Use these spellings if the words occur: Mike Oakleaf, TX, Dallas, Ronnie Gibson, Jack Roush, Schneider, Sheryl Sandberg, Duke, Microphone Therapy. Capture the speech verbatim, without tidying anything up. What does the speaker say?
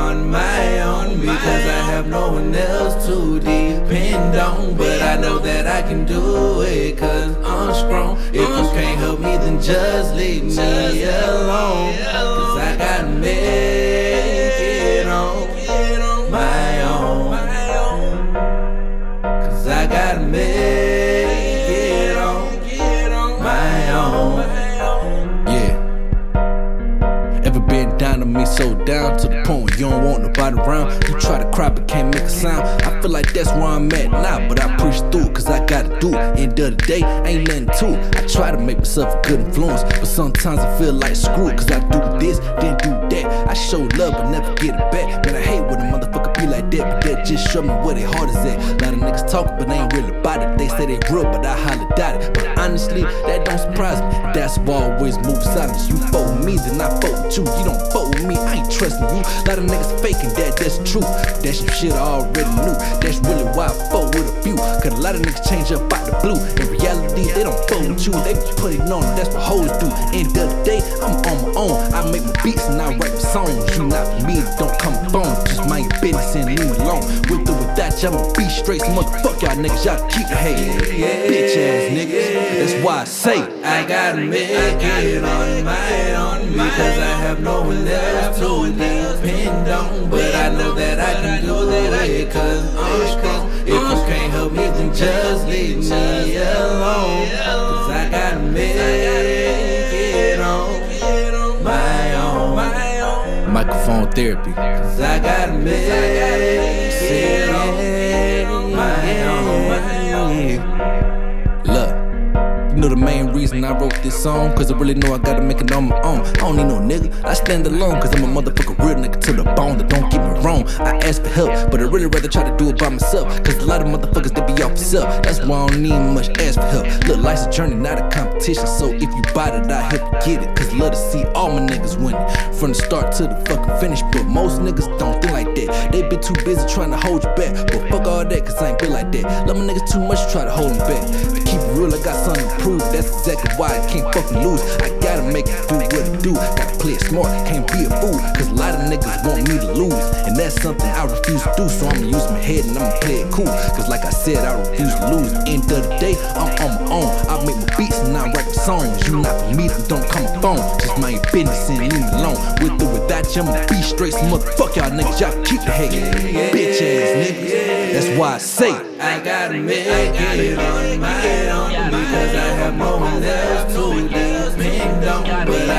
on my own, because I have no one else to depend on. But I know that I can do it, cause I'm strong. If you can't help me, then just leave me alone, cause I gotta make it on my own, cause I gotta make it on my own. Yeah. Ever been down to me, so down to the point you don't want nobody around? You try to cry but can't make a sound. I feel like that's where I'm at now, but I push through cause I gotta do it. End of the day, ain't nothing to it. I try to make myself a good influence, but sometimes I feel like screw cause I do this, then do that. I show love but never get it back. Man, I hate when a motherfucker be like that, but that just show me where they heart is at. A lot of niggas talk but they ain't real about it. They say they real but I holla doubt it. But honestly, that don't surprise me. That's why I always move silence. You fold me, then I fold with you. You don't fold with me, I ain't trusting you. A lot of niggas faking that, that's true. That's some shit I already knew. That's really why I fought with a few, cause a lot of niggas change up out the blue. In reality, they don't fuck with you, they be putting on it, that's what hoes do. End of the day, I'm on my own. I make my beats and I write my songs. You not for me, don't come phone. Just mind your business and leave me alone. With or without you, I'ma be straight. So motherfuck y'all niggas, y'all keep the hate. Yeah, bitch ass niggas, yeah. That's why I say I gotta make it on my own, because I have no one else to depend on. But I know that I can do it, cause I'm strong. If you can't help me, then just leave me alone, cause I gotta make it on my own. Microphone Therapy. Cause I gotta make it on my own. Look, you know the main reason I wrote this song, cause I really know I gotta make it on my own. I don't need no nigga, I stand alone, cause I'm a motherfucker real nigga to the bone. That don't get me wrong, I ask for help, but I really rather try to do it by myself, cause a lot of motherfuckers that be off yourself. That's why I don't need much ask for help. Look, life's a journey, not a competition, so if you bought it, I help you get it, cause love to see all my niggas winning, from the start to the fucking finish. But most niggas don't think like that, they be too busy trying to hold you back. But fuck all that, cause I ain't been like that. Love my niggas too much, try to hold them back. To keep it real, I got something to prove, that's exactly why I can't fucking lose. I gotta make it do what it do. Gotta play it smart, can't be a fool, cause a lot of niggas want me to lose, and that's something I refuse to do. So I'ma use my head and I'ma play it cool, cause like I said, I refuse to lose. End of the day, I'm on my own. I make my beats and I write my songs. You not for me, then don't come on phone. Just mind your business and leave me alone. With or without you, I'ma be straight. So motherfuck y'all niggas, y'all keep the hate. Bitch ass niggas, that's why I say I gotta make it on my own, because I have no one else to depend on.